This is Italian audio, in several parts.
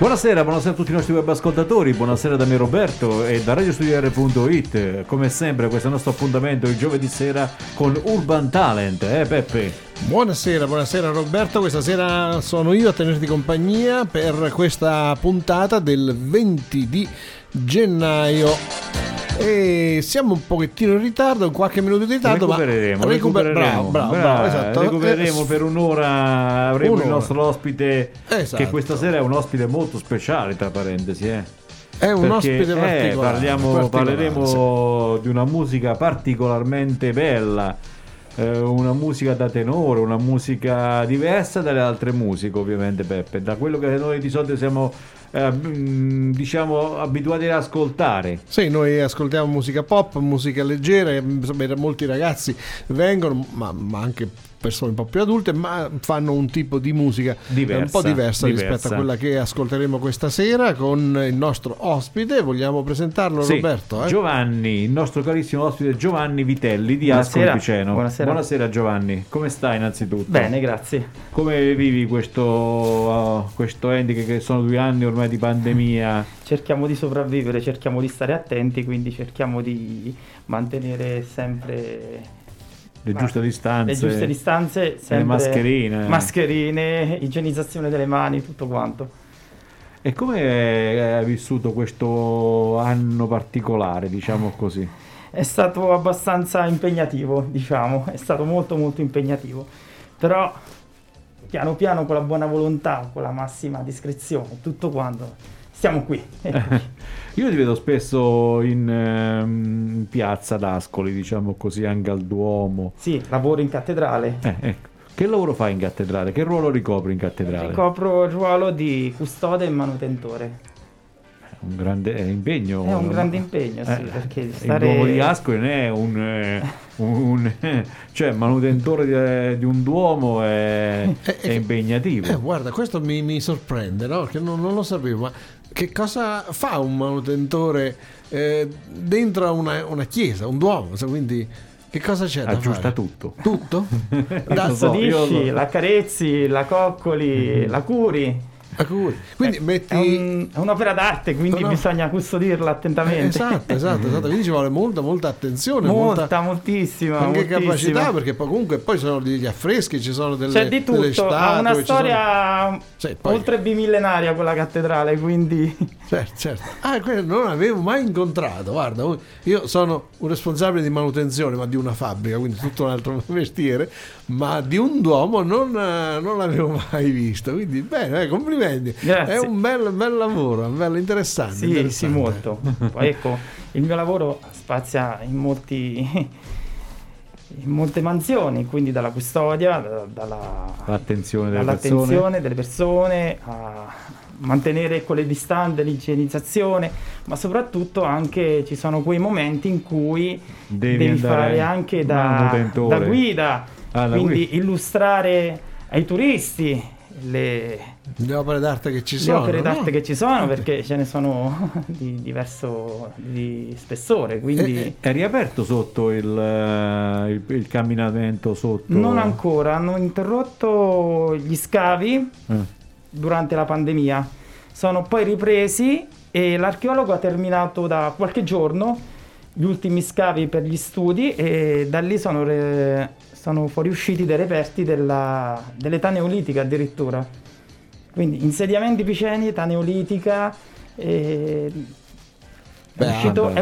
Buonasera, buonasera a tutti i nostri web ascoltatori, buonasera da me Roberto e da Radiostudio R.it. Come sempre questo è il nostro appuntamento il giovedì sera con Urban Talent, Peppe? Buonasera, buonasera Roberto, questa sera sono io a tenerti compagnia per questa puntata del 20 di gennaio. E siamo un pochettino in ritardo, un qualche minuto di ritardo, recupereremo per un'ora. Avremo un'ora. Il nostro ospite, esatto. Che questa sera è un ospite molto speciale, tra parentesi, È un ospite particolare. Parleremo di una musica particolarmente bella, una musica da tenore, una musica diversa dalle altre musiche, ovviamente, Peppe, da quello che noi di solito siamo abituati ad ascoltare. Sì, noi ascoltiamo musica pop, musica leggera, molti ragazzi vengono, ma anche persone un po' più adulte, ma fanno un tipo di musica diversa, un po' diversa rispetto a quella che ascolteremo questa sera con il nostro ospite. Vogliamo presentarlo, sì, Roberto? Giovanni, il nostro carissimo ospite Giovanni Vitelli di Ascoli Piceno. Buonasera Giovanni, come stai innanzitutto? Bene, grazie. Come vivi questo handicap che sono 2 anni ormai di pandemia? Cerchiamo di sopravvivere, cerchiamo di stare attenti, quindi cerchiamo di mantenere sempre le giuste distanze, sempre le mascherine, igienizzazione delle mani, tutto quanto. E come hai vissuto questo anno particolare, diciamo così? È stato abbastanza impegnativo, è stato molto molto impegnativo, però piano piano, con la buona volontà, con la massima discrezione, tutto quanto, siamo qui. Io ti vedo spesso in piazza d'Ascoli, diciamo così, anche al Duomo. Sì, lavoro in cattedrale. Ecco. Che lavoro fai in cattedrale? Che ruolo ricopri in cattedrale? Ricopro il ruolo di custode e manutentore. Un grande impegno. È un grande impegno, sì, perché stare... Il Duomo di Ascoli non è cioè manutentore di un duomo è impegnativo. Guarda, questo mi sorprende, no? Perché non lo sapevo, ma che cosa fa un manutentore dentro a una chiesa, un duomo? Quindi che cosa c'è da fare? Aggiusta tutto? La sodisci, la carezzi, la coccoli, la curi. Quindi è un'opera d'arte, quindi bisogna custodirla attentamente. Esatto. Quindi ci vuole molta attenzione, moltissima anche capacità, perché comunque sono degli affreschi, ci sono delle statue, c'è di tutto, ha una storia oltre bimillenaria quella cattedrale, quindi certo. Quello non avevo mai incontrato. Guarda, io sono un responsabile di manutenzione, ma di una fabbrica, quindi tutto un altro mestiere, ma di un duomo non l'avevo mai visto, quindi bene, complimenti. Grazie. È un bel lavoro, un bello interessante. Sì, interessante. Sì, molto. Poi ecco, il mio lavoro spazia in molte mansioni, quindi dalla custodia, all'attenzione delle persone, a mantenere con le distanze, l'igienizzazione, ma soprattutto anche ci sono quei momenti in cui devi fare anche da guida, quindi illustrare ai turisti le opere d'arte che ci sono, perché ce ne sono di diverso di spessore, quindi è riaperto sotto il camminamento sotto? Non ancora, hanno interrotto gli scavi durante la pandemia, sono poi ripresi e l'archeologo ha terminato da qualche giorno gli ultimi scavi per gli studi e da lì sono fuoriusciti dei reperti dell'età neolitica addirittura, quindi insediamenti piceni, età neolitica, è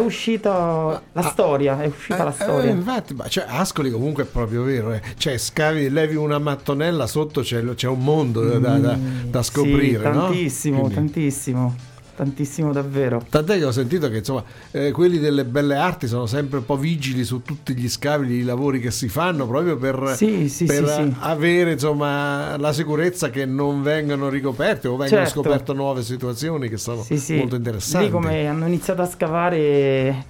uscita la storia. Infatti, ma cioè, Ascoli comunque è proprio vero, cioè scavi, levi una mattonella sotto c'è un mondo da scoprire, sì, tantissimo, no? Quindi... tantissimo. tantissimo davvero. Tant'è che ho sentito che insomma quelli delle belle arti sono sempre un po' vigili su tutti gli scavi, i lavori che si fanno, proprio per avere insomma la sicurezza che non vengano ricoperte o vengano scoperte nuove situazioni che sono molto interessanti. Lì come hanno iniziato a scavare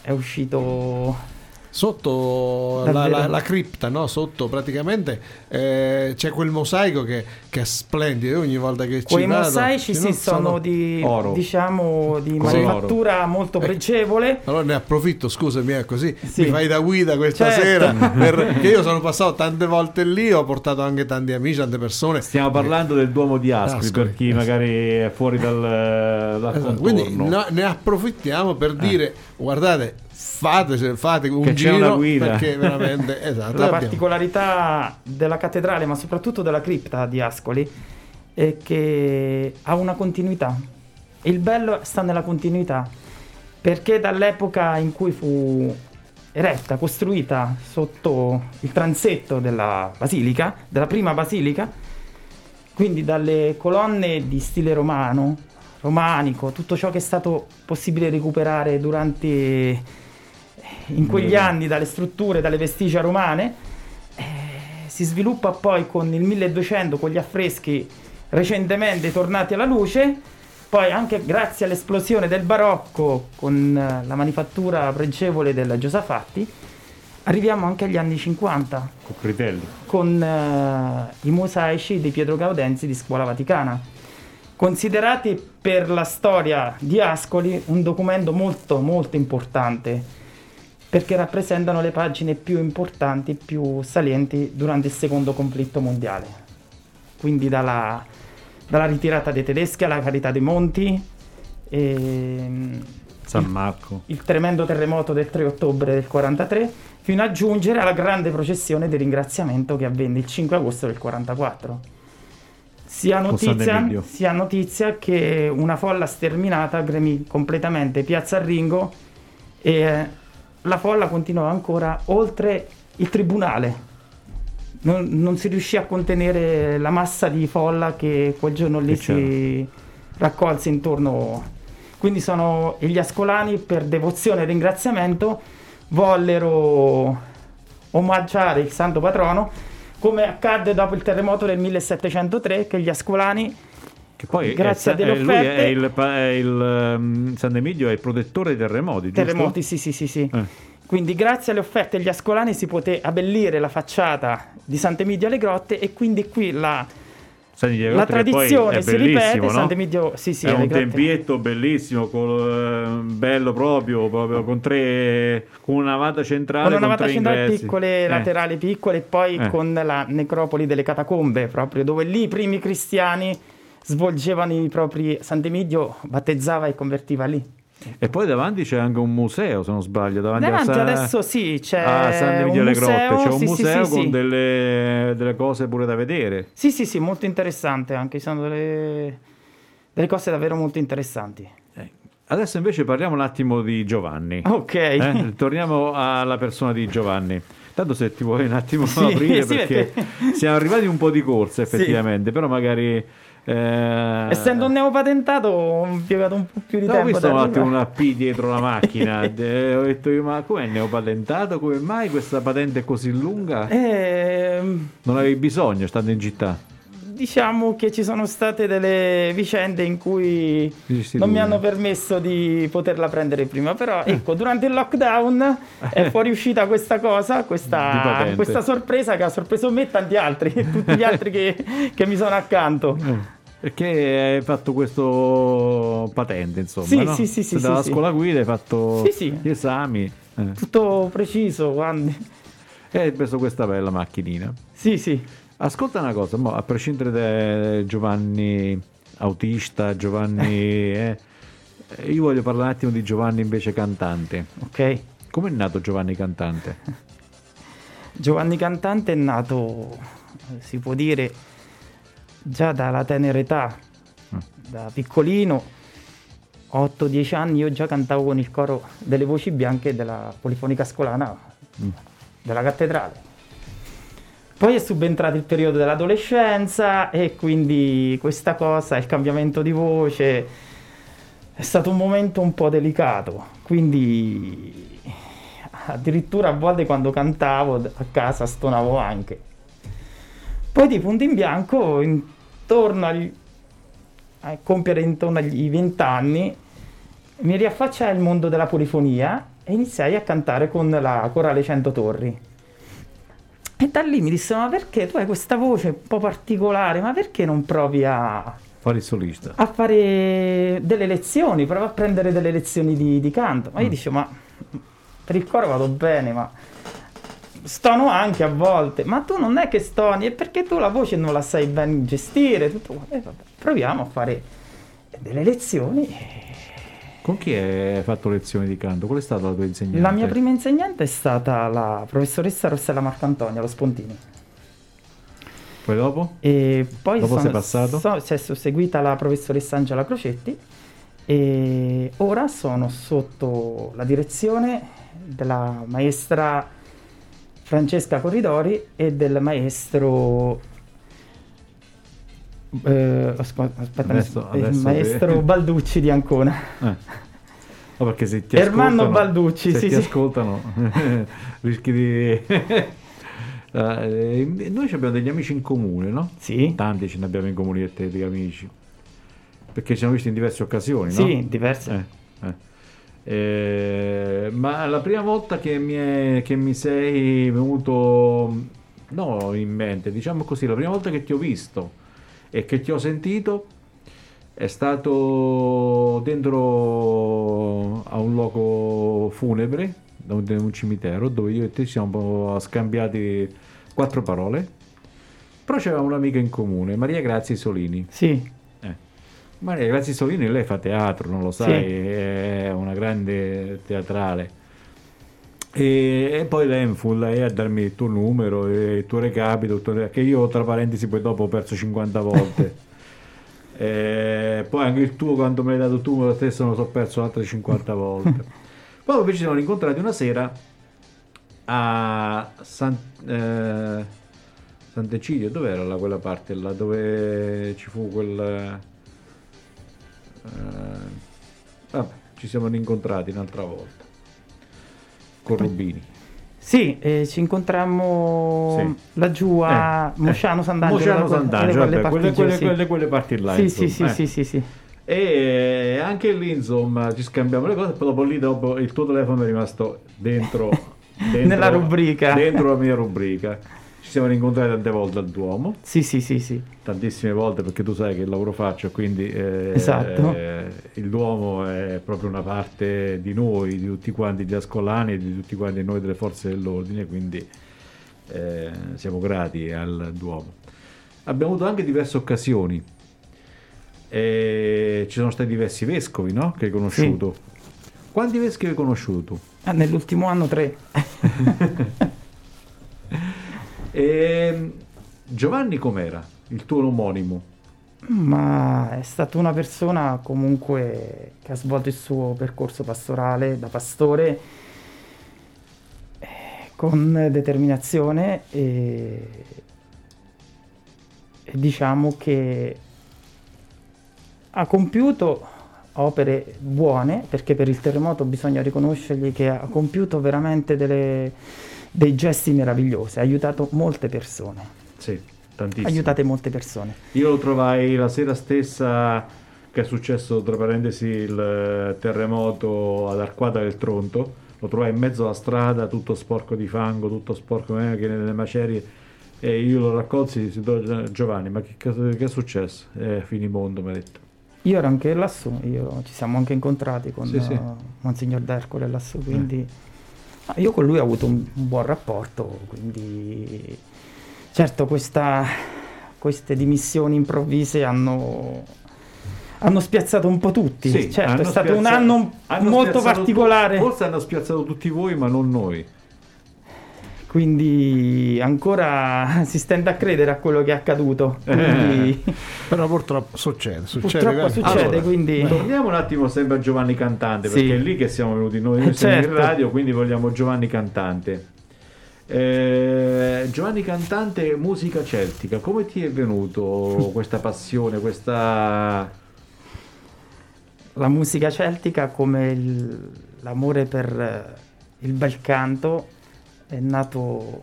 è uscito sotto la cripta, no? Sotto praticamente c'è quel mosaico che è splendido. Ogni volta che ci vado, quei mosaici sono di oro, diciamo, di manifattura oro, molto pregevole. Allora ne approfitto, scusami, è così mi fai da guida questa sera, perché io sono passato tante volte lì, ho portato anche tanti amici, tante persone. Stiamo parlando del Duomo di Ascoli, per chi magari è fuori dal contorno. Quindi ne approfittiamo per dire: guardate, fate un che giro, perché veramente la particolarità della cattedrale, ma soprattutto della cripta di Ascoli, è che ha una continuità. Il bello sta nella continuità, perché dall'epoca in cui fu eretta, costruita sotto il transetto della basilica, della prima basilica, quindi dalle colonne di stile romanico, tutto ciò che è stato possibile recuperare durante in quegli anni dalle strutture, dalle vestigia romane, si sviluppa poi con il 1200, con gli affreschi recentemente tornati alla luce, poi anche grazie all'esplosione del barocco con la manifattura pregevole del Giosafatti arriviamo anche agli anni 50 con Critelli, con i mosaici di Pietro Gaudenzi di Scuola Vaticana, considerati per la storia di Ascoli un documento molto molto importante, perché rappresentano le pagine più importanti, più salienti durante il secondo conflitto mondiale. Quindi dalla ritirata dei tedeschi alla Carità dei Monti, e San Marco, il tremendo terremoto del 3 ottobre del 43, fino a giungere alla grande processione del ringraziamento che avvenne il 5 agosto del 44. Si ha notizia che una folla sterminata gremì completamente Piazza Arringo e la folla continuava ancora oltre il tribunale. Non si riuscì a contenere la massa di folla che quel giorno lì si raccolse intorno. Quindi gli ascolani, per devozione e ringraziamento, vollero omaggiare il santo patrono, come accadde dopo il terremoto del 1703, che gli ascolani, che poi grazie a delle offerte, Sant'Emidio è il protettore dei terremoti, sì. Quindi grazie alle offerte degli ascolani si poté abbellire la facciata di Sant'Emidio alle grotte, e quindi qui la tradizione si ripete, no? Sant'Emidio è un tempietto bellissimo, bello proprio con una navata centrale, piccole, laterali piccole, e poi con la necropoli delle catacombe, proprio dove lì i primi cristiani svolgevano i propri. Sant'Emidio battezzava e convertiva lì. E poi davanti c'è anche un museo, se non sbaglio. Davanti adesso c'è Sant'Emidio alle Grotte. C'è un museo con delle cose pure da vedere. Sì, molto interessante anche. Sono delle cose davvero molto interessanti. Adesso invece parliamo un attimo di Giovanni. Ok. Torniamo alla persona di Giovanni. Tanto se ti vuoi un attimo aprire, perché siamo arrivati un po' di corsa effettivamente, però magari essendo un neopatentato ho impiegato un po' più di tempo. Ho visto una P dietro la macchina ho detto io, ma come è neopatentato? Come mai questa patente è così lunga? Non avevi bisogno stando in città? Diciamo che ci sono state delle vicende in cui mi hanno permesso di poterla prendere prima, però ecco, durante il lockdown è fuoriuscita questa cosa, questa sorpresa che ha sorpreso me e tanti altri, tutti gli altri che mi sono accanto. Perché hai fatto questo patente, insomma, no? Sì. Dalla scuola guida hai fatto gli esami. Tutto preciso. E hai preso questa bella macchinina. Sì. Ascolta una cosa, a prescindere da Giovanni autista, io voglio parlare un attimo di Giovanni invece cantante. Ok. Com'è nato Giovanni cantante? Giovanni cantante è nato, si può dire, già dalla tenera età. Da piccolino, 8-10 anni, io già cantavo con il coro delle voci bianche della Polifonica Ascolana, della cattedrale. Poi è subentrato il periodo dell'adolescenza e quindi questa cosa, il cambiamento di voce, È stato un momento un po' delicato, quindi addirittura a volte quando cantavo a casa stonavo anche. Poi di punto in bianco, intorno agli 20 anni, mi riaffacciai al mondo della polifonia e iniziai a cantare con la Corale 100 Torri. E da lì mi dissero: ma perché tu hai questa voce un po' particolare, ma perché non provi a fare il solista? A fare delle lezioni, prova a prendere delle lezioni di canto. Ma io dicevo: ma per il coro vado bene, ma stono anche a volte. Ma tu non è che stoni, è perché tu la voce non la sai ben gestire. Tutto. Vabbè, proviamo a fare delle lezioni. Con chi hai fatto lezioni di canto? Qual è stata la tua insegnante? La mia prima insegnante è stata la professoressa Rossella Marcantonio, allo Spontini. Poi dopo? E poi si è susseguita la professoressa Angela Crocetti e ora sono sotto la direzione della maestra Francesca Corridori e del maestro maestro Balducci di Ancona. No, perché se ti Ermanno Balducci, se ti ascoltano rischi di noi abbiamo degli amici in comune, no? Sì. Tanti ce ne abbiamo in comune, di amici, perché ci siamo visti in diverse occasioni, no? Sì, diverse. Ma la prima volta che mi sei venuto in mente, diciamo così, la prima volta che ti ho visto e che ti ho sentito è stato dentro a un luogo funebre, da un cimitero, dove io e te ci siamo scambiati 4 parole, però c'era un'amica in comune, Maria Grazia Solini. Sì. Maria Grazia Solini, lei fa teatro, non lo sai, sì. È una grande teatrale, e poi lei fu lei a darmi il tuo numero e il tuo recapito, che io tra parentesi poi dopo ho perso 50 volte poi anche il tuo, quando me l'hai dato tu, lo stesso non so, ho perso altre 50 volte poi invece ci siamo incontrati una sera a Sant'Ecidio, dove era quella parte là dove ci fu quel vabbè, ci siamo incontrati un'altra volta con Rubini. Sì, ci incontrammo, sì, laggiù a Mosciano Sant'Angelo, quelle parti là. Sì. E anche lì, insomma, ci scambiamo le cose, poi dopo il tuo telefono è rimasto dentro nella rubrica. Dentro la mia rubrica. Ci siamo incontrati tante volte al Duomo. Sì. Tantissime volte, perché tu sai che lavoro faccio, quindi esatto. Il Duomo è proprio una parte di noi, di tutti quanti gli ascolani e di tutti quanti noi delle forze dell'ordine, quindi siamo grati al Duomo. Abbiamo avuto anche diverse occasioni. Ci sono stati diversi vescovi, no? Che hai conosciuto. Sì. Quanti vescovi hai conosciuto? Nell'ultimo anno 3. Giovanni com'era? Il tuo omonimo? Ma è stata una persona comunque che ha svolto il suo percorso pastorale da pastore con determinazione e diciamo che ha compiuto opere buone, perché per il terremoto bisogna riconoscergli che ha compiuto veramente dei gesti meravigliosi, ha aiutato molte persone. Sì, tantissime. Aiutate molte persone. Io lo trovai la sera stessa che è successo, tra parentesi, il terremoto ad Arquata del Tronto, lo trovai in mezzo alla strada, tutto sporco di fango, tutto sporco che nelle macerie, e io lo raccolsi, Giovanni, ma che è successo? Finimondo, mi ha detto. Io ero anche lassù, ci siamo anche incontrati con Monsignor D'Ercole lassù, quindi... Io con lui ho avuto un buon rapporto, quindi certo queste dimissioni improvvise hanno spiazzato un po' tutti, sì, certo, è stato un anno molto particolare. Forse hanno spiazzato tutti voi, ma non noi. Quindi ancora si stende a credere a quello che è accaduto. Quindi... Però purtroppo succede. Allora, quindi... Torniamo un attimo sempre a Giovanni Cantante, perché è lì che siamo venuti noi siamo in radio, quindi vogliamo Giovanni Cantante. Giovanni Cantante, musica celtica, come ti è venuto questa passione, questa... la musica celtica come l'amore per il bel canto è nato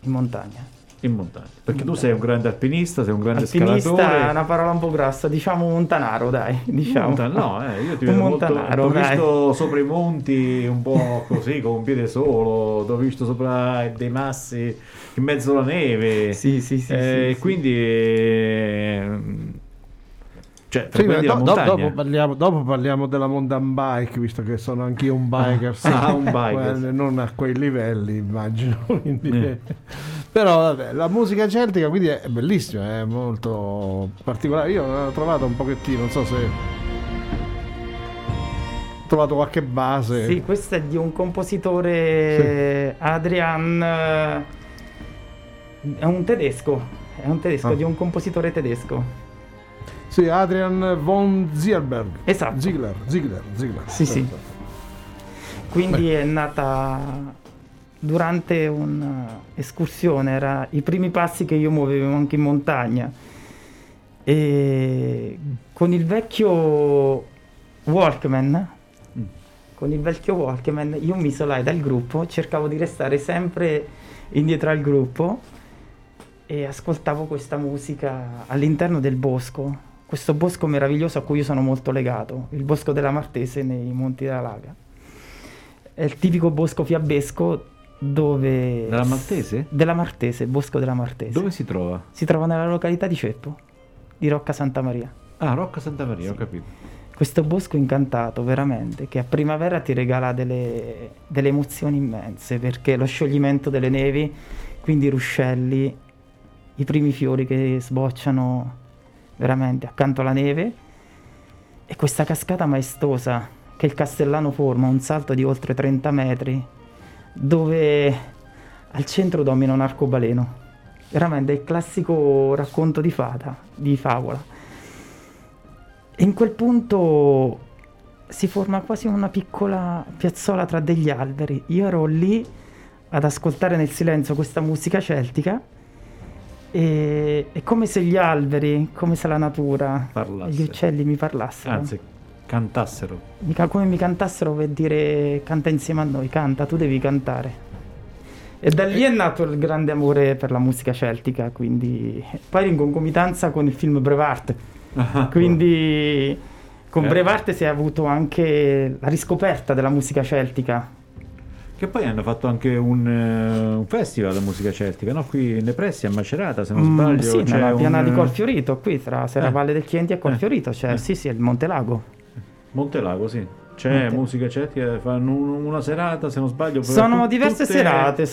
in montagna. In montagna, perché tu sei un grande alpinista, sei un grande scalatore. È una parola un po' grossa, diciamo montanaro, dai, diciamo. Io ti vedo molto, t'ho visto sopra i monti un po' così con un piede solo, t'ho visto sopra dei massi in mezzo alla neve. Sì. Quindi dopo parliamo della mountain bike, visto che sono anch'io un biker, non a quei livelli immagino, quindi però vabbè, la musica celtica quindi è bellissima, è molto particolare. Io l'ho trovata un pochettino, non so se ho trovato qualche base. Sì, questa è di un compositore, Adrian, è un tedesco, di un compositore tedesco. Sì, Adrian von Ziegler. Esatto. Ziegler. Sì. Quindi è nata durante un'escursione, era i primi passi che io muovevo anche in montagna. E con il vecchio Walkman io mi isolai dal gruppo, cercavo di restare sempre indietro al gruppo e ascoltavo questa musica all'interno del bosco. Questo bosco meraviglioso a cui io sono molto legato, il Bosco della Martese nei Monti della Laga. È il tipico bosco fiabesco dove... Della Martese? Della Martese, Bosco della Martese. Dove si trova? Si trova nella località di Ceppo, di Rocca Santa Maria. Ah, Rocca Santa Maria, sì. Ho capito. Questo bosco incantato, veramente, che a primavera ti regala delle emozioni immense, perché lo scioglimento delle nevi, quindi i ruscelli, i primi fiori che sbocciano... veramente accanto alla neve, e questa cascata maestosa che il Castellano forma, un salto di oltre 30 metri dove al centro domina un arcobaleno, veramente il classico racconto di favola. E in quel punto si forma quasi una piccola piazzola tra degli alberi. Io ero lì ad ascoltare nel silenzio questa musica celtica. È come se gli alberi, come se la natura, gli uccelli mi parlassero. Anzi, cantassero. Come mi cantassero per dire canta insieme a noi, canta, tu devi cantare. E da lì è nato il grande amore per la musica celtica, quindi poi in concomitanza con il film Brevard. Quindi con Brevard si è avuto anche la riscoperta della musica celtica. Che poi hanno fatto anche un festival di musica celtica, no? Qui nei pressi a Macerata, se non sbaglio. Sì, c'è nella piana di Colfiorito, qui tra Serravalle del Chienti e Colfiorito, c'è sì, il Monte Lago. Monte Lago, sì. C'è musica celtica, fanno una serata, se non sbaglio. Sono diverse serate,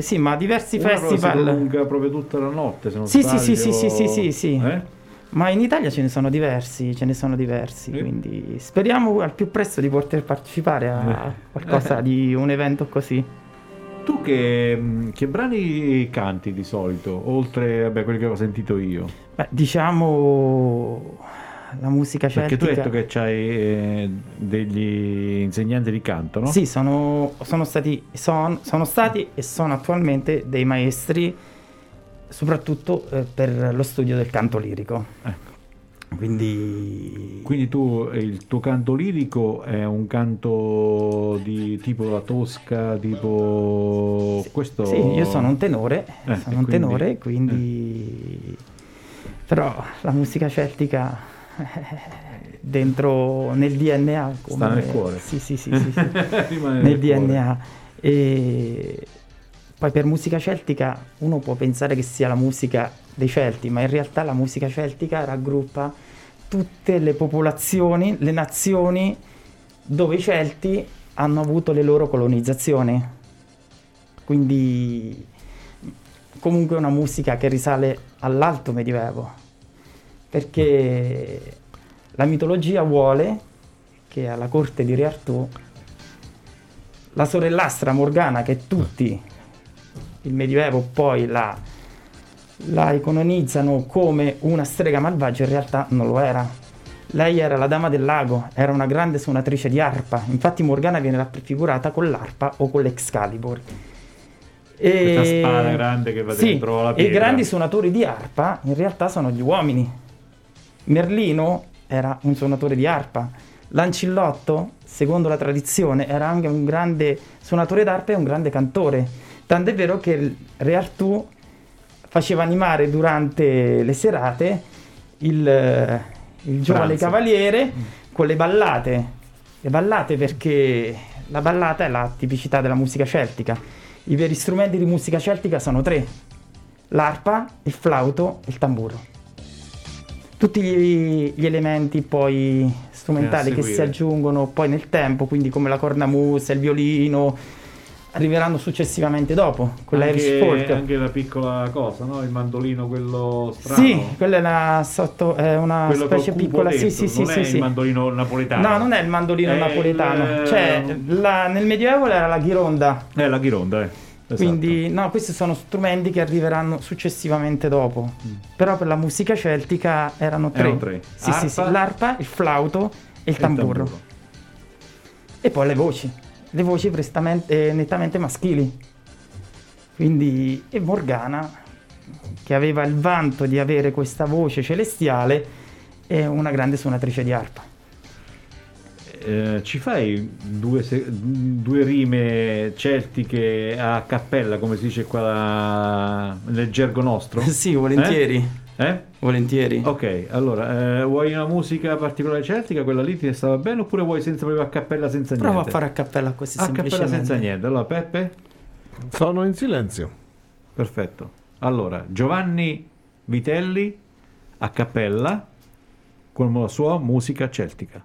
sì, ma diversi festival. Una lunga proprio tutta la notte, se non sbaglio. Sì. Ma in Italia ce ne sono diversi, quindi speriamo al più presto di poter partecipare a qualcosa di un evento così. Tu che brani canti di solito, oltre quelli che ho sentito io? Beh, diciamo la musica celtica. Perché tu hai detto che c'hai degli insegnanti di canto, no? Sì, sono stati e sono attualmente dei maestri, soprattutto per lo studio del canto lirico. Quindi tu, il tuo canto lirico è un canto di tipo la Tosca, tipo sì, questo. Sì, io sono un tenore, quindi però la musica celtica dentro nel DNA come... sta nel cuore. Sì. nel DNA. E poi per musica celtica uno può pensare che sia la musica dei Celti, ma in realtà la musica celtica raggruppa tutte le popolazioni, le nazioni dove i Celti hanno avuto le loro colonizzazioni. Quindi comunque è una musica che risale all'Alto Medioevo, perché la mitologia vuole che alla corte di Re Artù la sorellastra Morgana, che tutti... il Medioevo poi la icononizzano come una strega malvagia, in realtà non lo era. Lei era la Dama del Lago, era una grande suonatrice di arpa, infatti Morgana viene raffigurata con l'arpa o con l'Excalibur. Questa spada grande che va dentro la pietra. I grandi suonatori di arpa in realtà sono gli uomini. Merlino era un suonatore di arpa. L'ancillotto, secondo la tradizione, era anche un grande suonatore d'arpa e un grande cantore. Tant'è vero che il re Artù faceva animare durante le serate il giovane cavaliere con le ballate. Le ballate, perché la ballata è la tipicità della musica celtica. I veri strumenti di musica celtica sono tre: l'arpa, il flauto e il tamburo. Tutti gli elementi poi strumentali che si aggiungono poi nel tempo, quindi come la cornamusa, il violino, arriveranno successivamente dopo, con l'Irish Folk. Anche la piccola cosa, no? Il mandolino, quello strano. Sì, quella è una specie piccola. Detto, sì, non sì, è sì, il mandolino napoletano. No, non è il mandolino napoletano. Cioè, nel Medioevo era la ghironda. La ghironda, esatto. Quindi, no, questi sono strumenti che arriveranno successivamente dopo. Però per la musica celtica erano tre. Sì, arpa, sì, l'arpa, il flauto e il tamburo. E poi le voci. Le voci nettamente maschili, quindi, e Morgana, che aveva il vanto di avere questa voce celestiale, è una grande suonatrice di arpa. Ci fai due rime celtiche a cappella, come si dice qua nel gergo nostro? Sì, volentieri. Volentieri. Ok, allora, vuoi una musica particolare celtica? Quella lì ti stava bene, oppure vuoi senza proprio a cappella, senza niente? Prova a fare a cappella così, semplicemente. A cappella senza niente. Allora, Peppe? Sono in silenzio. Perfetto. Allora, Giovanni Vitelli a cappella con la sua musica celtica.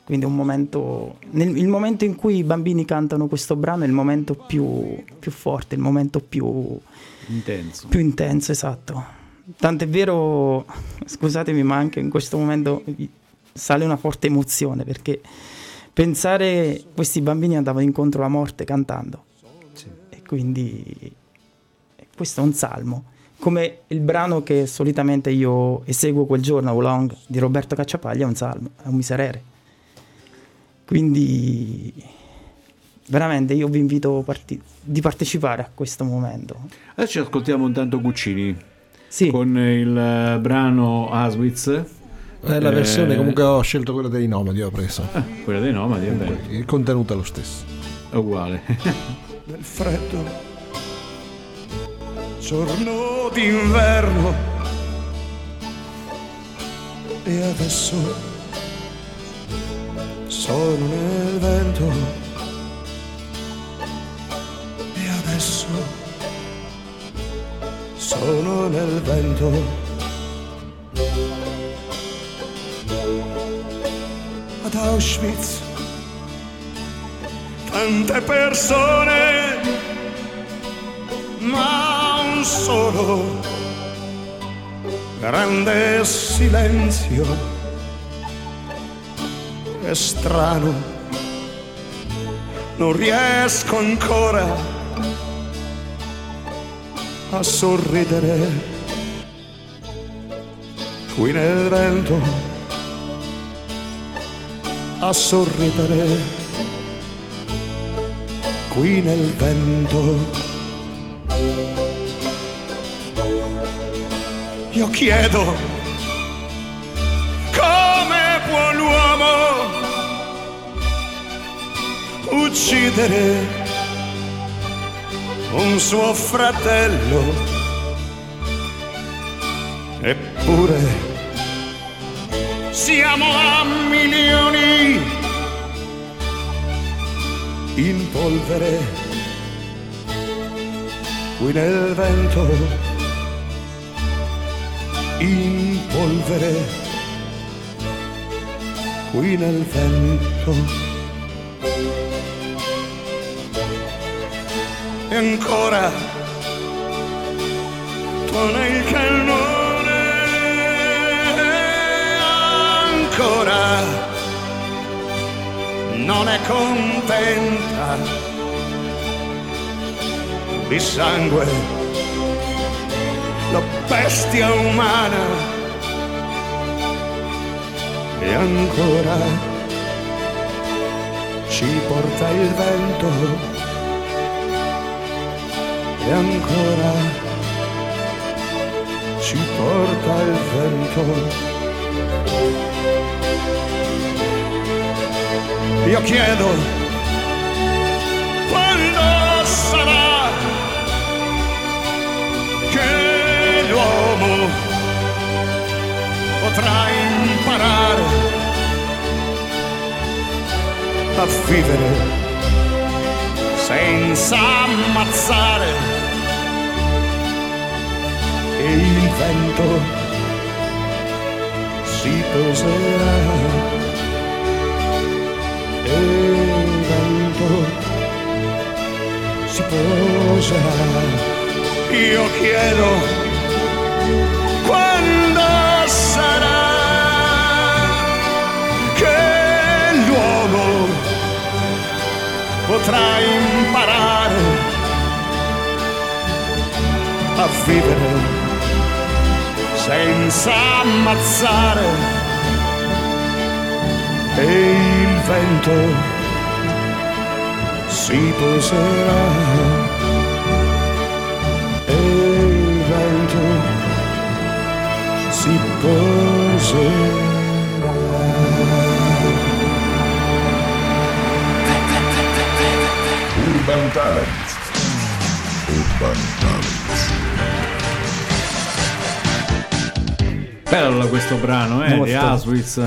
quindi è un momento, il momento in cui i bambini cantano questo brano è il momento più forte, il momento più intenso, esatto. Tant'è vero, scusatemi, ma anche in questo momento sale una forte emozione, perché pensare questi bambini andavano incontro alla morte cantando, e quindi questo è un salmo, come il brano che solitamente io eseguo quel giorno, Oolong, di Roberto Cacciapaglia, è un salmo, è un miserere. Quindi veramente io vi invito di partecipare a questo momento. Adesso ci ascoltiamo intanto Guccini, con il brano Auschwitz. La versione, comunque ho scelto quella dei Nomadi, ho preso. Quella dei Nomadi, comunque, il contenuto è lo stesso. È uguale. Nel freddo, giorno d'inverno, e adesso sono nel vento, e adesso sono nel vento. Ad Auschwitz tante persone, ma un solo grande silenzio. È strano, non riesco ancora a sorridere qui nel vento, a sorridere qui nel vento. Io chiedo come può l'uomo uccidere un suo fratello, eppure siamo a milioni in polvere qui nel vento, in polvere qui nel vento. E ancora tuona il cannone, ancora non è contenta di sangue la bestia umana, e ancora ci porta il vento, e ancora ci porta il vento. Io chiedo quando sarà che l'uomo potrà imparare a vivere senza ammazzare, e il vento si poserà. Il vento si sposa. Io chiedo quando sarà che l'uomo potrà imparare a vivere senza ammazzare, e il vento si poserà, e il vento si poserà. Urban Talent. Urban Talent. Bello questo brano, di Auschwitz,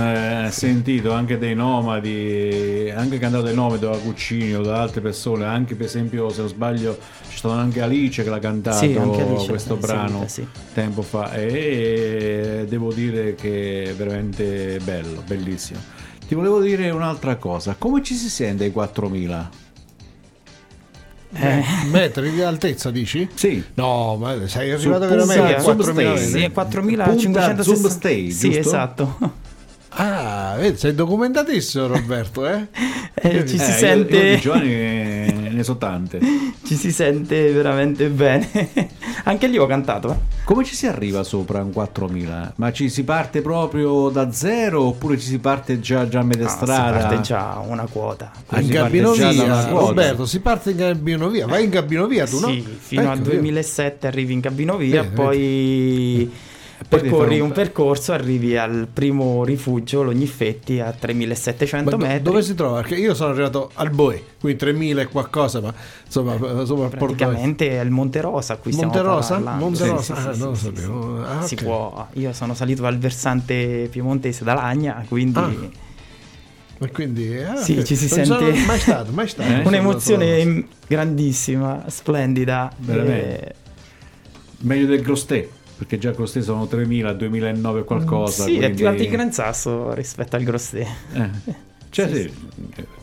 sentito anche dei Nomadi, anche cantato dai Nomadi, da Guccini o da altre persone, anche per esempio, se non sbaglio, c'è stata anche Alice che l'ha cantato, sì, questo brano sentita, sì, tempo fa, e devo dire che è veramente bello, bellissimo. Ti volevo dire un'altra cosa, come ci si sente ai 4.000? Metri di altezza, dici? Sì. No, ma sei arrivato veramente a 4.560 stage, sì, esatto. Ah, sei documentatissimo, Roberto, eh? Ci si sente. Io di Giovanni ne so tante. Ci si sente veramente bene. Anche lì ho cantato. Come ci si arriva sopra un 4.000? Ma ci si parte proprio da zero oppure ci si parte già a metà strada? Si parte già una quota. In gabinovia, Roberto, si parte in gabinovia. Vai in gabinovia tu, no? Sì, fino a 2007 arrivi in gabinovia, poi percorri un percorso, arrivi al primo rifugio, l'Ogniffetti, a 3.700 metri. Dove si trova? Perché io sono arrivato al Boe, qui 3.000 e qualcosa, ma insomma praticamente è il Monte Rosa, qui Monte stiamo Rosa? Parlando. Monte Rosa? Sì, non lo sapevo. Sì. Si può. Io sono salito dal versante piemontese da Lagna, quindi... E quindi sì, ci si sente mai stato. Un'emozione grandissima, splendida. Veramente. Meglio del Grosté, perché già Grosté sono 3.000, 2009 e qualcosa. Sì, quindi... è più alto il Gran Sasso rispetto al Grosté. Cioè sì.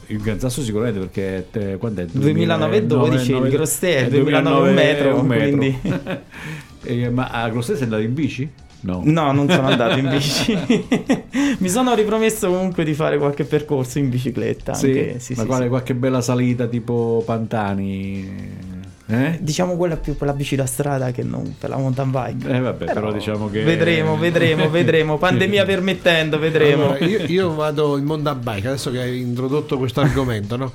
Il Gran Sasso sicuramente, perché quando è 2009-12, il Grosté è 2009 un metro. Quindi... ma a Grosté sei andato in bici? No, non sono andato in bici. Mi sono ripromesso comunque di fare qualche percorso in bicicletta. Sì, anche. Sì, qualche bella salita tipo Pantani... Diciamo quella più per la bici da strada che non per la mountain bike. Però diciamo che vedremo pandemia permettendo, vedremo. Allora, io vado in mountain bike adesso che hai introdotto questo argomento, no?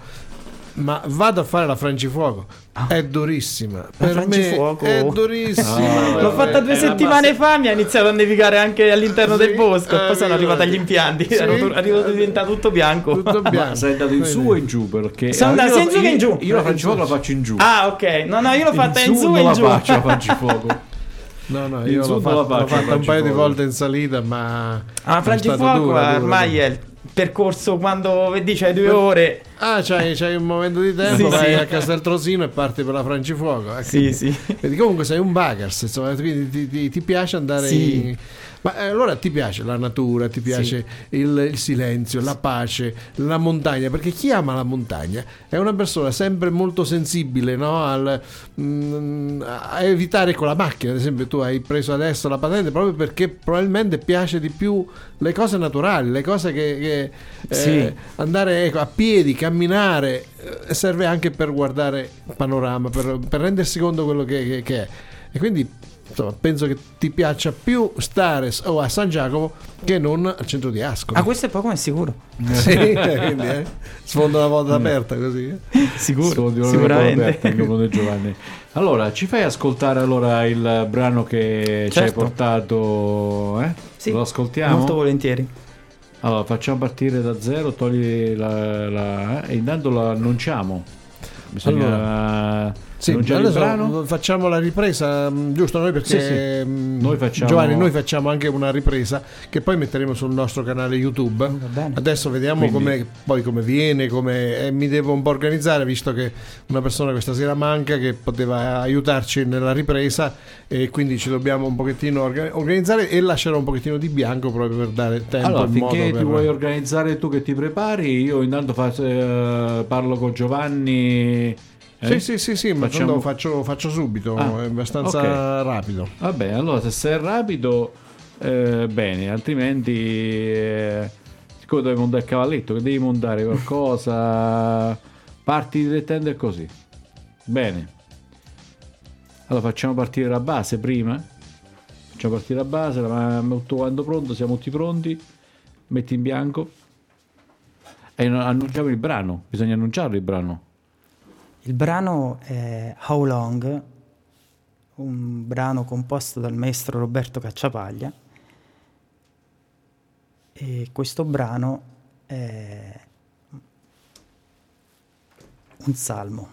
Ma vado a fare la Francifuoco, è durissima. Per me è durissima. L'ho fatta 2 settimane fa, mi ha iniziato a nevicare anche all'interno del bosco. Poi sono arrivato agli impianti, diventato tutto bianco. Sei andato in su o in giù? Perché sono andato sia in su che in giù. Io la Francifuoco la faccio in giù. Ah, ok. No, io l'ho fatta in su e in giù. Non la faccio la Francifuoco. No, io l'ho fatta un paio di volte in salita, ma la Francifuoco ormai è il percorso, quando vedi c'hai 2 ore. C'hai un momento di tempo, vai a Casteltrosino e parti per la Francifuoco. Quindi, comunque sei un buggers, insomma, ti piace andare in... Ma allora ti piace la natura, ti piace il silenzio, la pace, la montagna, perché chi ama la montagna è una persona sempre molto sensibile, no? A evitare con la macchina, ad esempio tu hai preso adesso la patente proprio perché probabilmente piace di più le cose naturali, le cose che andare a piedi, camminare, serve anche per guardare il panorama, per rendersi conto quello che è. E quindi... insomma, penso che ti piaccia più stare a San Giacomo che non al centro di Ascoli. Questo è poco, ma è sicuro. Quindi, sfondo una volta aperta così. Sicuramente. Aperta, Giovanni. Allora, ci fai ascoltare il brano che ci hai portato? Sì, lo ascoltiamo? Molto volentieri. Allora, facciamo partire da zero, togli e intanto lo annunciamo. Allora, facciamo la ripresa, giusto? Noi perché noi facciamo... Giovanni, noi facciamo anche una ripresa che poi metteremo sul nostro canale YouTube. Adesso vediamo come viene, mi devo un po' organizzare, visto che una persona questa sera manca che poteva aiutarci nella ripresa, e quindi ci dobbiamo un pochettino organizzare, e lascerò un pochettino di bianco proprio per dare tempo. Allora, finché ti vuoi organizzare tu, che ti prepari, io intanto parlo con Giovanni Sì, facciamo... ma faccio subito, è abbastanza rapido. Vabbè, allora se è rapido, bene, altrimenti devi montare il cavalletto, che devi montare qualcosa, parti direttamente così. Bene. Allora facciamo partire la base prima. Facciamo partire la base, tutto quanto pronto, siamo tutti pronti. Metti in bianco. E annunciamo il brano, bisogna annunciarlo il brano. Il brano è How Long, un brano composto dal maestro Roberto Cacciapaglia. E questo brano è un salmo.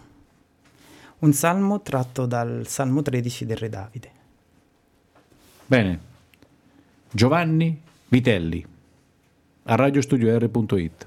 Un salmo tratto dal Salmo 13 del Re Davide. Bene. Giovanni Vitelli a Radiostudio R.it.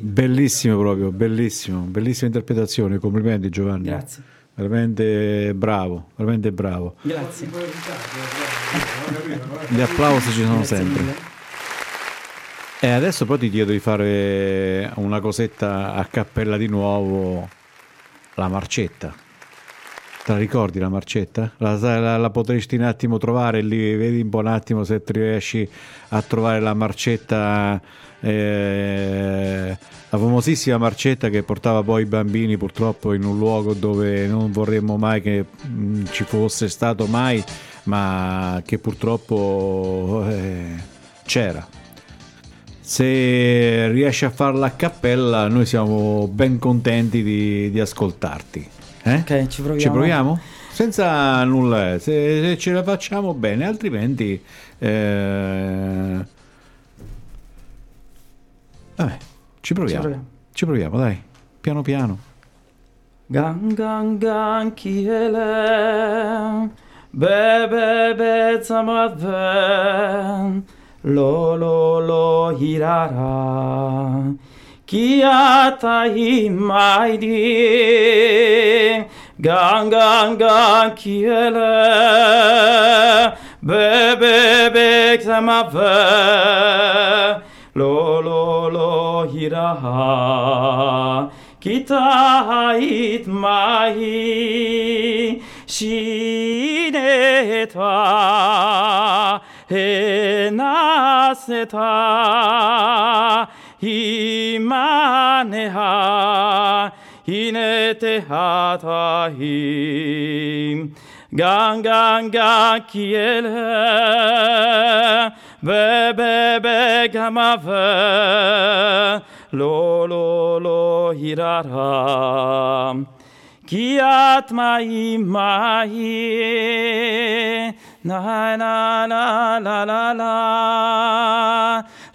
Bellissimo, proprio bellissimo, bellissima interpretazione, complimenti Giovanni. Grazie. Veramente bravo. Grazie. Gli applausi ci sono sempre. E adesso poi ti chiedo di fare una cosetta a cappella di nuovo la marcetta. Te la ricordi la marcetta? La potresti un attimo trovare lì, vedi un buon attimo se ti riesci a trovare la marcetta, la famosissima marcetta che portava poi i bambini purtroppo in un luogo dove non vorremmo mai che ci fosse stato mai, ma che purtroppo c'era. Se riesci a farla a cappella noi siamo ben contenti di ascoltarti, eh? Ok, ci proviamo? Senza nulla, se ce la facciamo bene, altrimenti vabbè, ci proviamo, dai, piano piano. Gang gang gang chiele, bebe bezza madven, lo lo lo hirara, chiata imaidi. Gang gang gang chiele, bebe bezza madven, lo lo lo hiraha, kita it mahi shineta enaseta imaneha inetehatahi. Gang gang gang kiele, bebe be gamave, lo lo lo hirara, kiat mai mai, na na na la la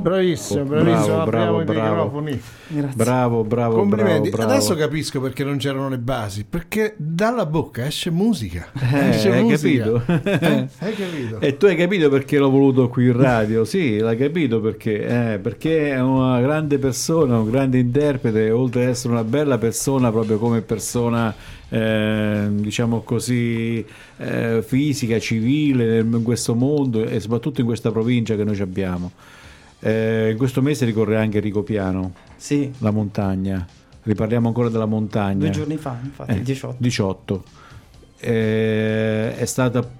Bravissimo, apriamo i microfoni. Bravo. Complimenti. Bravo. Adesso capisco perché non c'erano le basi, perché dalla bocca esce musica. Esce musica. Capito? Hai capito? E tu hai capito perché l'ho voluto qui in radio? Sì, l'hai capito perché è una grande persona, un grande interprete, oltre ad essere una bella persona proprio come persona, diciamo così, fisica, civile in questo mondo e soprattutto in questa provincia che noi abbiamo. In questo mese ricorre anche Rigopiano, sì, la montagna. Riparliamo ancora della montagna. 2 giorni fa, infatti, il 18. È stato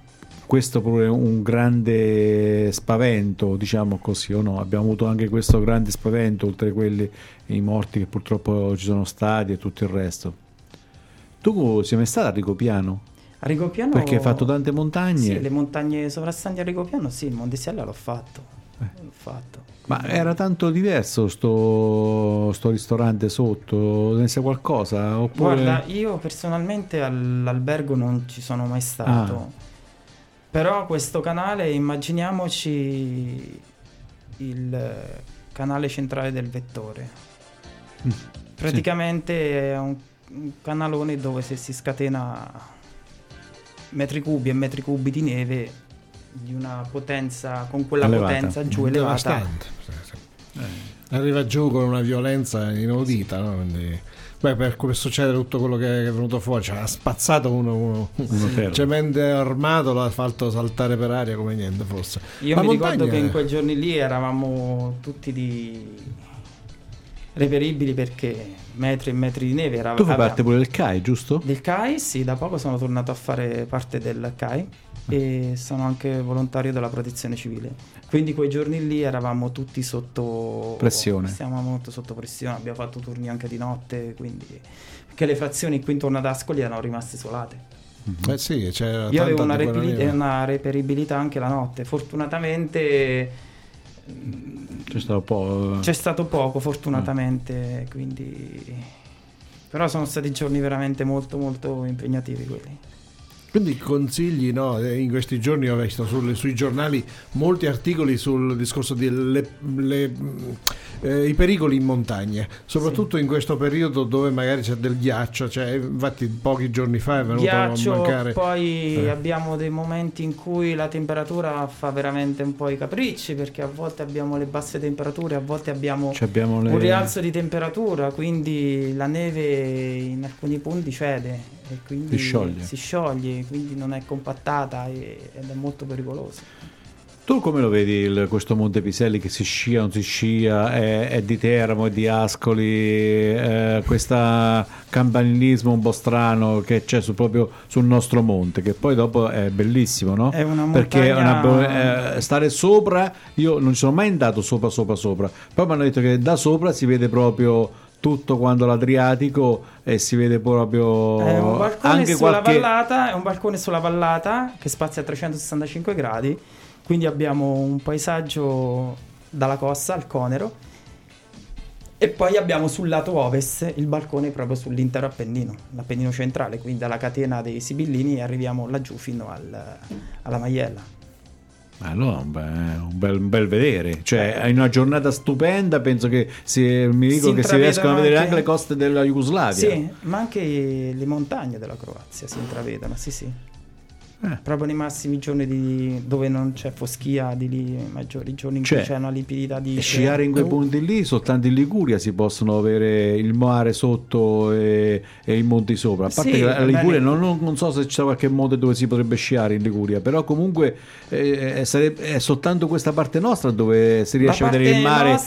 questo pure un grande spavento, diciamo così, o no? Abbiamo avuto anche questo grande spavento, oltre a quelli, i morti che purtroppo ci sono stati e tutto il resto. Tu sei mai stata a Rigopiano? A Rigopiano? Perché hai fatto tante montagne. Sì, le montagne sovrastanti a Rigopiano, sì, il Monte Siella l'ho fatto. Ma era tanto diverso sto ristorante sotto, ne sai qualcosa? Oppure... Guarda, io personalmente all'albergo non ci sono mai stato, però questo canale, immaginiamoci il canale centrale del vettore, praticamente sì. È un canalone dove se si scatena metri cubi e metri cubi di neve di una potenza, con quella elevata. Potenza giù elevata, arriva giù con una violenza inaudita, no? Quindi, beh, per succedere tutto quello che è venuto fuori, cioè, ha spazzato uno cemento armato, l'ha fatto saltare per aria come niente fosse. Io ricordo che in quei giorni lì eravamo tutti reperibili perché metri e metri di neve. Tu fai parte pure del CAI, giusto? Del CAI, sì, da poco sono tornato a fare parte del CAI e sono anche volontario della protezione civile, quindi quei giorni lì eravamo tutti sotto pressione, siamo molto sotto pressione, abbiamo fatto turni anche di notte, quindi perché le frazioni qui intorno ad Ascoli erano rimaste isolate. Beh sì, c'era, io avevo una reperibilità anche la notte, fortunatamente c'è stato poco fortunatamente, quindi però sono stati giorni veramente molto molto impegnativi quelli. Quindi consigli, no? In questi giorni ho visto sui giornali molti articoli sul discorso dei pericoli in montagna, soprattutto in questo periodo dove magari c'è del ghiaccio, cioè, infatti pochi giorni fa è venuto ghiaccio, a mancare. Poi abbiamo dei momenti in cui la temperatura fa veramente un po' i capricci, perché a volte abbiamo le basse temperature, a volte abbiamo un rialzo di temperatura, quindi la neve in alcuni punti cede e quindi si scioglie, quindi non è compattata ed è molto pericoloso. Tu come lo vedi questo Monte Piselli, che si scia, non si scia, è di Teramo, è di Ascoli, questo campanilismo un po' strano che c'è proprio sul nostro monte, che poi dopo è bellissimo, no? È una montagna... Perché stare sopra, io non ci sono mai andato sopra, poi mi hanno detto che da sopra si vede proprio tutto quando l'Adriatico, e si vede proprio anche è un balcone sulla vallata che spazia a 365 gradi, quindi abbiamo un paesaggio dalla costa al Conero, e poi abbiamo sul lato ovest il balcone proprio sull'intero Appennino, l'Appennino centrale, quindi dalla catena dei Sibillini arriviamo laggiù fino alla Maiella. Allora un bel vedere, cioè in una giornata stupenda penso che si riescano a vedere anche le coste della Jugoslavia, sì, ma anche le montagne della Croazia si intravedono, proprio nei massimi giorni dove non c'è foschia, di lì maggiori giorni in cui c'è una limpidità di sciare in quei punti lì. Soltanto in Liguria si possono avere il mare sotto e i monti sopra, a parte che la Liguria non so se c'è qualche monte dove si potrebbe sciare in Liguria, però comunque è soltanto questa parte nostra dove si riesce a vedere il mare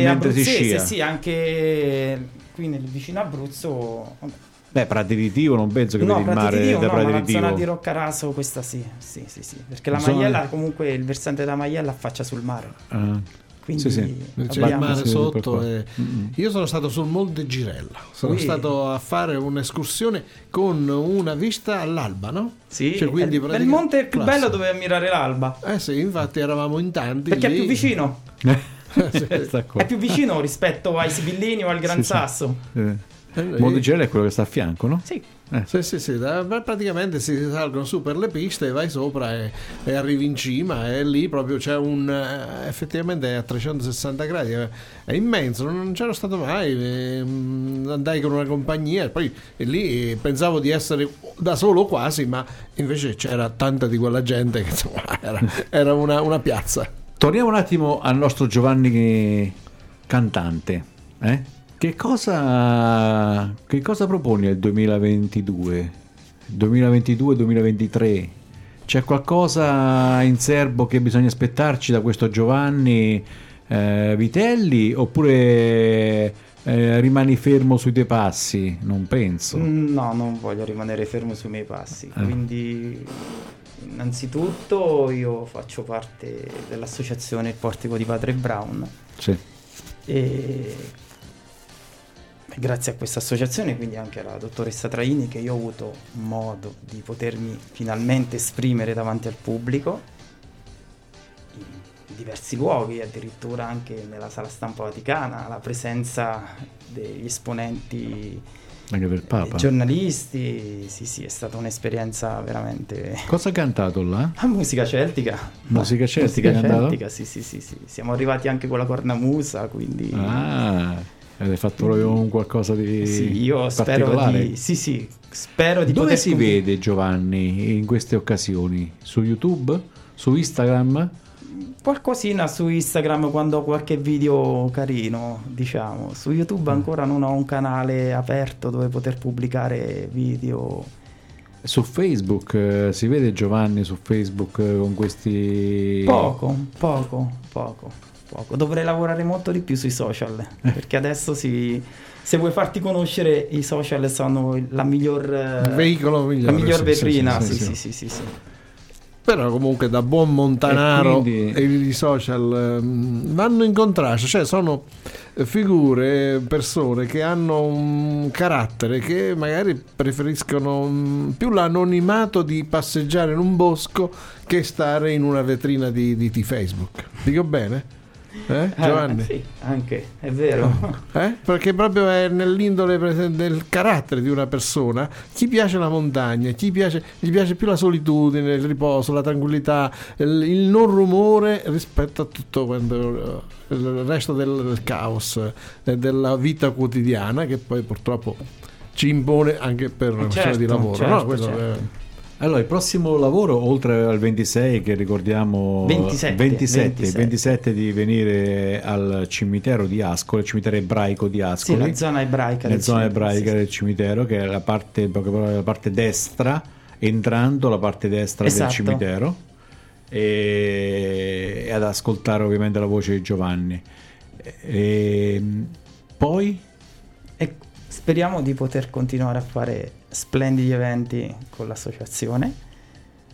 mentre si scia. Sì, anche qui vicino Abruzzo. Prati di Tivo non penso che vedi il mare da Prati di Tivo. La zona di Roccaraso, questa sì, perché la Maiella comunque il versante della Maiella affaccia sul mare. Quindi c'è il mare sotto. Io sono stato sul Monte Girella, stato a fare un'escursione con una vista all'alba, no? Sì, cioè, quindi il monte più bello dove ammirare l'alba. Sì, infatti eravamo in tanti perché lì. È più vicino. È più vicino rispetto ai Sibillini o al Gran Sasso. Monte Siella è quello che sta a fianco, no? Sì. Praticamente si salgono su per le piste, vai sopra e arrivi in cima, e lì proprio c'è effettivamente è a 360 gradi, è immenso, non c'ero stato mai, andai con una compagnia e poi lì pensavo di essere da solo quasi, ma invece c'era tanta di quella gente che era una piazza. Torniamo un attimo al nostro Giovanni cantante, Che cosa proponi nel 2022? 2022-2023? C'è qualcosa in serbo che bisogna aspettarci da questo Giovanni Vitelli? Oppure rimani fermo sui tuoi passi? Non penso. No, non voglio rimanere fermo sui miei passi. Quindi, innanzitutto, io faccio parte dell'associazione Portico di Padre Brown. Sì. E grazie a questa associazione, quindi anche alla dottoressa Traini, che io ho avuto modo di potermi finalmente esprimere davanti al pubblico in diversi luoghi, addirittura anche nella sala stampa vaticana, la presenza degli esponenti anche del Papa, giornalisti, è stata un'esperienza veramente. Cosa ha cantato là? La musica celtica. Musica celtica, sì. Siamo arrivati anche con la cornamusa, quindi hai fatto proprio un qualcosa di particolare. Spero di Dove si vede Giovanni in queste occasioni? Su YouTube? Su Instagram? Qualcosina su Instagram quando ho qualche video carino, diciamo. Su YouTube ancora non ho un canale aperto dove poter pubblicare video. Su Facebook si vede Giovanni su Facebook con questi... Poco. Dovrei lavorare molto di più sui social, perché adesso se vuoi farti conoscere i social sono la miglior vetrina. Sì. Però comunque da buon montanaro quindi... i social vanno in contrasto, cioè sono figure, persone che hanno un carattere che magari preferiscono più l'anonimato di passeggiare in un bosco che stare in una vetrina di Facebook. Dico bene? Giovanni? Sì, anche, è vero. Perché proprio è nell'indole del carattere di una persona. Chi piace la montagna, gli piace più la solitudine, il riposo, la tranquillità, il non rumore rispetto a tutto quando, il resto del caos e della vita quotidiana, che poi purtroppo ci impone anche per una questione di lavoro. Certo, no, quello certo. Allora, il prossimo lavoro, oltre al 26, che ricordiamo, 27 di venire al cimitero di Ascoli, il cimitero ebraico di Ascoli. Sì, la zona ebraica, del cimitero, che è la parte destra, entrando la parte destra, esatto, del cimitero, e ad ascoltare ovviamente la voce di Giovanni. E poi? E speriamo di poter continuare a fare splendidi eventi con l'associazione.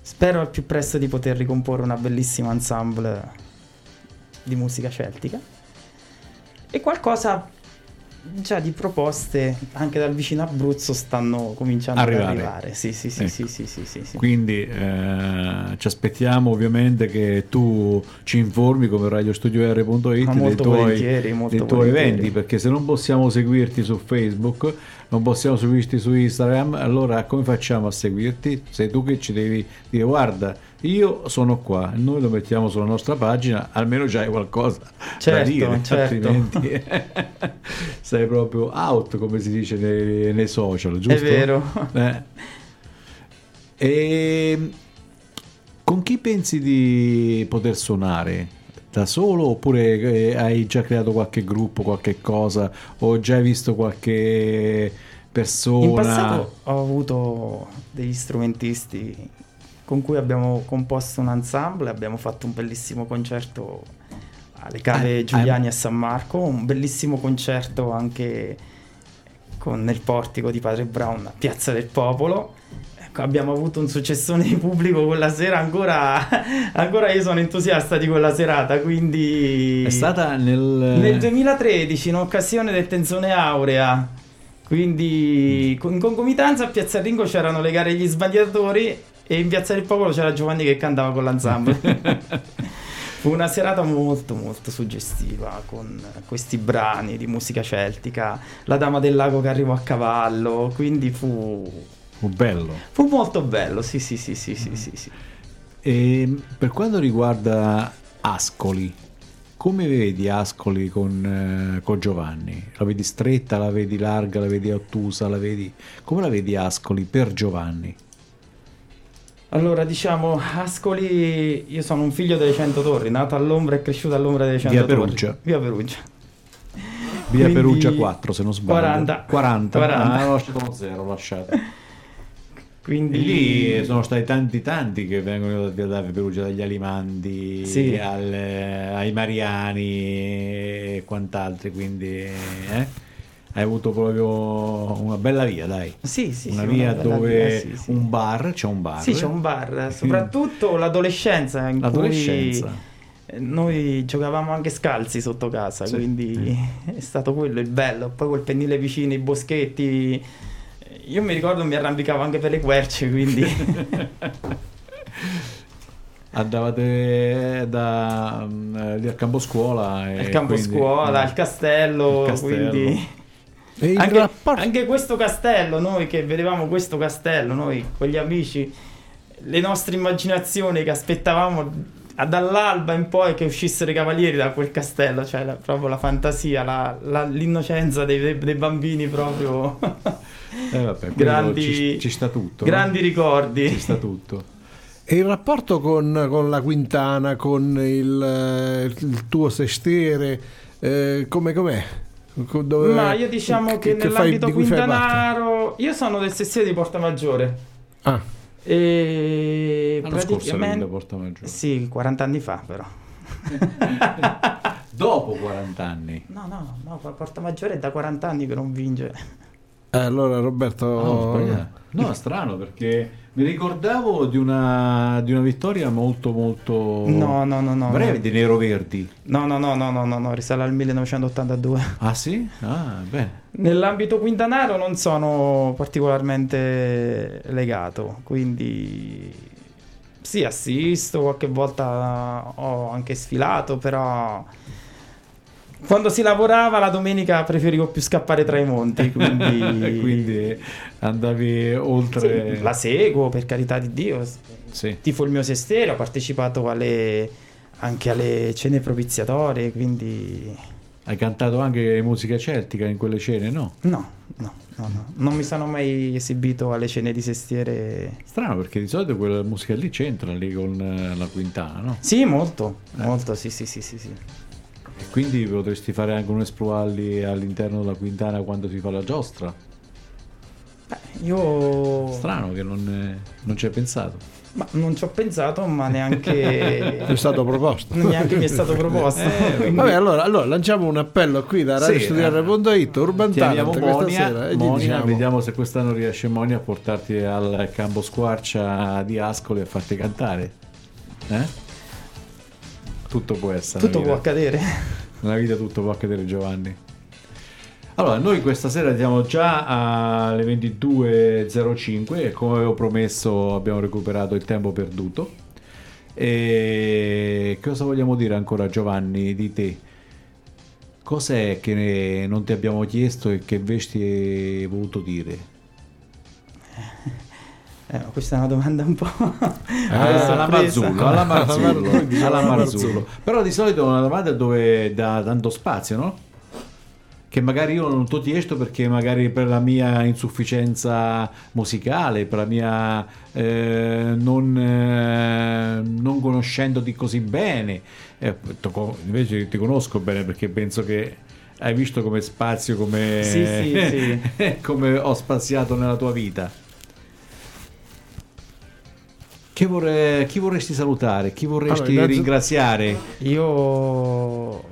Spero al più presto di poter ricomporre una bellissima ensemble di musica celtica e qualcosa già di proposte anche dal vicino Abruzzo stanno cominciando ad arrivare. Sì. Quindi ci aspettiamo ovviamente che tu ci informi come Radiostudio R.it dei tuoi eventi, perché se non possiamo seguirti su Facebook, non possiamo seguirti su Instagram, allora come facciamo a seguirti? Sei tu che ci devi dire: guarda, io sono qua, noi lo mettiamo sulla nostra pagina, almeno già hai qualcosa da dire, altrimenti sei proprio out, come si dice nei social, giusto? È vero. E con chi pensi di poter suonare? Da solo, oppure hai già creato qualche gruppo, qualche cosa, o già hai visto qualche persona? In passato ho avuto degli strumentisti con cui abbiamo composto un ensemble, abbiamo fatto un bellissimo concerto alle Cave Giuliani a San Marco, un bellissimo concerto anche nel Portico di Padre Brown a Piazza del Popolo. Abbiamo avuto un successone di pubblico quella sera, ancora io sono entusiasta di quella serata, quindi è stata nel 2013 in occasione del Tenzone Aurea, quindi in concomitanza a Piazza Ringo c'erano le gare degli sbandiatori e in Piazza del Popolo c'era Giovanni che cantava con l'ensemble. Fu una serata molto molto suggestiva, con questi brani di musica celtica, la Dama del Lago che arrivò a cavallo, quindi fu molto bello, sì. E per quanto riguarda Ascoli, come vedi Ascoli con Giovanni? La vedi stretta, la vedi larga, la vedi ottusa, la vedi? Come la vedi Ascoli per Giovanni? Allora, diciamo, Ascoli, io sono un figlio delle 100 Torri, nato all'ombra e cresciuto all'ombra delle 100 Torri. Via Perugia. Via Perugia 4, se non sbaglio. 40. Ah, lasciato uno zero, lasciate. Quindi lì sono stati tanti che vengono da Perugia, dagli Alimandi, sì, ai Mariani e quant'altri, quindi hai avuto proprio una bella via, dai. Sì, una via dove c'è un bar. Sì, c'è un bar, soprattutto l'adolescenza, in cui noi giocavamo anche scalzi sotto casa, sì, quindi è stato quello il bello, poi col pennile vicino, i boschetti. Io mi ricordo mi arrampicavo anche per le querce, quindi andavate al campo scuola al castello, quindi e anche questo castello, noi che vedevamo questo castello, noi con gli amici, le nostre immaginazioni che aspettavamo dall'alba in poi che uscissero i cavalieri da quel castello, cioè proprio la fantasia, l'innocenza dei bambini proprio. Vabbè, grandi, ci sta tutto, grandi, no? Ricordi, ci sta tutto. E il rapporto con la Quintana, con il tuo sestiere, com'è? Dove, ma io diciamo che nell'ambito quintanaro io sono del sestiere di Porta Maggiore. E praticamente Porta Maggiore. Sì, 40 anni fa però. Dopo 40 anni. No, Porta Maggiore è da 40 anni che non vince. Allora Roberto, è strano perché mi ricordavo di una vittoria molto molto breve, di nero-verdi. No, risale al 1982. Ah sì? Ah, bene. Nell'ambito quintanaro non sono particolarmente legato, quindi sì, assisto, qualche volta ho anche sfilato, però Quando si lavorava la domenica preferivo più scappare tra i monti, quindi, quindi andavi oltre. Sì, la seguo, per carità di Dio, sì. Tifo il mio sestiere, ho partecipato anche alle cene propiziatorie, quindi. Hai cantato anche musica celtica in quelle cene, no? No. Non mi sono mai esibito alle cene di sestiere. Strano, perché di solito quella musica lì c'entra lì con la Quintana, no? Sì, molto, sì. E quindi potresti fare anche un esploit lì all'interno della Quintana quando si fa la giostra? Io... Strano che non ci hai pensato. Ma non ci ho pensato, ma neanche è stato proposto. Neanche mi è stato proposto. Vabbè, allora lanciamo un appello qui da Radiostudio R.it, Urban Talent questa sera, e Monia, diciamo. Vediamo se quest'anno riesce Monia a portarti al Campo Squarcia di Ascoli a farti cantare. Tutto può essere. Tutto può accadere. Nella vita tutto può accadere, Giovanni. Allora, noi questa sera siamo già alle 22.05 e come avevo promesso abbiamo recuperato il tempo perduto. E cosa vogliamo dire ancora, Giovanni, di te? Cos'è che non ti abbiamo chiesto e che invece ti hai voluto dire? Questa è una domanda un po' alla Marzullo. Però di solito è una domanda dove dà tanto spazio, no? Che magari io non t'ho chiesto perché magari per la mia insufficienza musicale, per la mia non conoscendoti così bene, invece ti conosco bene perché penso che hai visto come spazio, come, sì. come ho spaziato nella tua vita. Chi vorresti salutare? Chi vorresti ringraziare? Io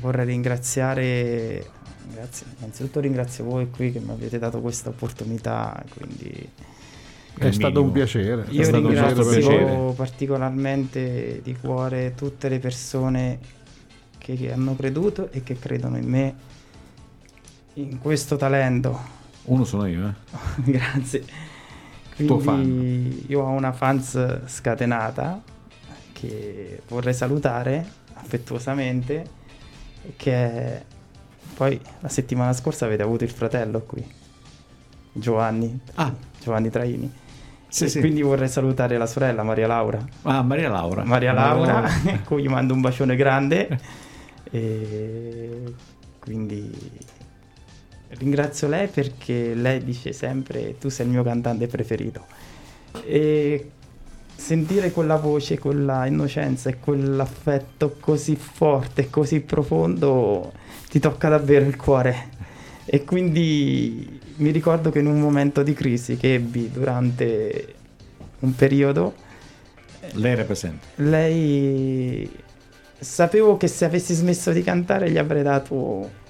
vorrei ringraziare. Grazie, innanzitutto ringrazio voi qui che mi avete dato questa opportunità, quindi è stato un piacere. Io ringrazio particolarmente di cuore tutte le persone che hanno creduto e che credono in me, in questo talento. Uno sono io, Grazie. Quindi fan. Io ho una fans scatenata che vorrei salutare affettuosamente, che poi la settimana scorsa avete avuto il fratello qui, Giovanni Traini, sì. Quindi vorrei salutare la sorella Maria Laura. Cui gli mando un bacione grande e quindi ringrazio lei perché lei dice sempre tu sei il mio cantante preferito, e sentire quella voce, quella innocenza e quell'affetto così forte, così profondo, ti tocca davvero il cuore. E quindi mi ricordo che in un momento di crisi che ebbi durante un periodo, lei era presente. Lei, sapevo che se avessi smesso di cantare gli avrei dato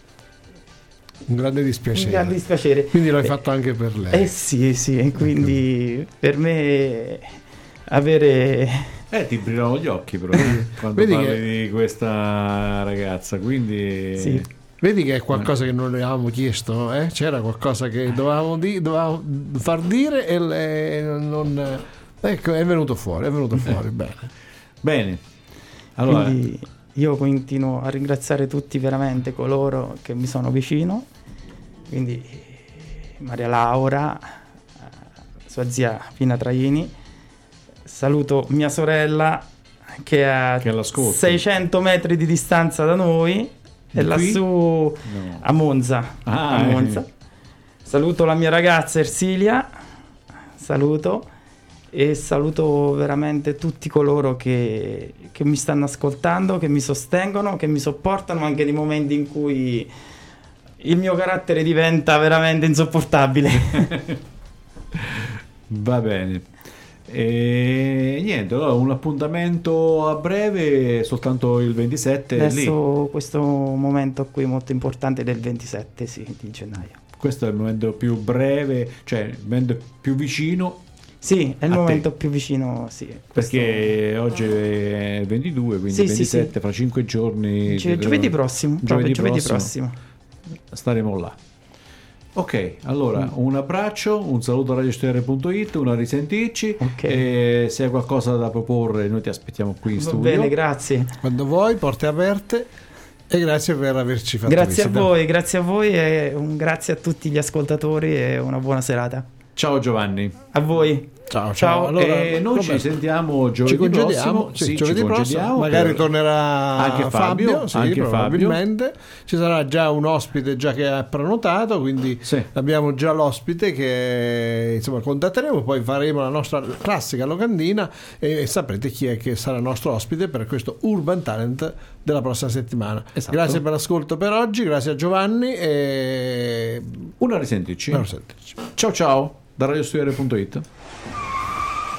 un grande dispiacere. Quindi l'hai fatto anche per lei. Sì. E quindi per me avere ti brillano gli occhi però quando parli di questa ragazza, quindi sì. Vedi che è qualcosa che non le avevamo chiesto, c'era qualcosa che dovevamo far dire e non, ecco, è venuto fuori. bene. Allora, quindi io continuo a ringraziare tutti veramente coloro che mi sono vicino, quindi Maria Laura, sua zia Pina Traini. Saluto mia sorella che è a 600 metri di distanza da noi, è lassù a Monza. Saluto la mia ragazza Ersilia, saluto veramente tutti coloro che mi stanno ascoltando, che mi sostengono, che mi sopportano anche nei momenti in cui il mio carattere diventa veramente insopportabile. Va bene. E niente, allora un appuntamento a breve, soltanto il 27 adesso lì. Questo momento qui molto importante del 27 di gennaio, questo è il momento più breve, cioè il momento più vicino. Sì, è il momento più vicino, sì. Perché oggi è 22, quindi 27 sì. Fra 5 giorni, giovedì prossimo staremo là. Ok, allora un abbraccio, un saluto a radiostudio.it, una risentirci. Okay. E se hai qualcosa da proporre noi ti aspettiamo qui in studio. Bene, grazie. Quando vuoi, porte aperte. E grazie per averci fatto grazie visita. Grazie a voi e un grazie a tutti gli ascoltatori e una buona serata. Ciao Giovanni. A voi. Ciao. Allora, noi ci sentiamo giovedì prossimo. Magari tornerà anche Fabio. Sì, anche probabilmente Fabio. Ci sarà già un ospite già che ha prenotato, quindi abbiamo già l'ospite che insomma contatteremo, poi faremo la nostra classica locandina e saprete chi è che sarà il nostro ospite per questo Urban Talent della prossima settimana. Esatto. Grazie per l'ascolto per oggi, grazie a Giovanni e una risentici. Ciao da Radiostudio R.it.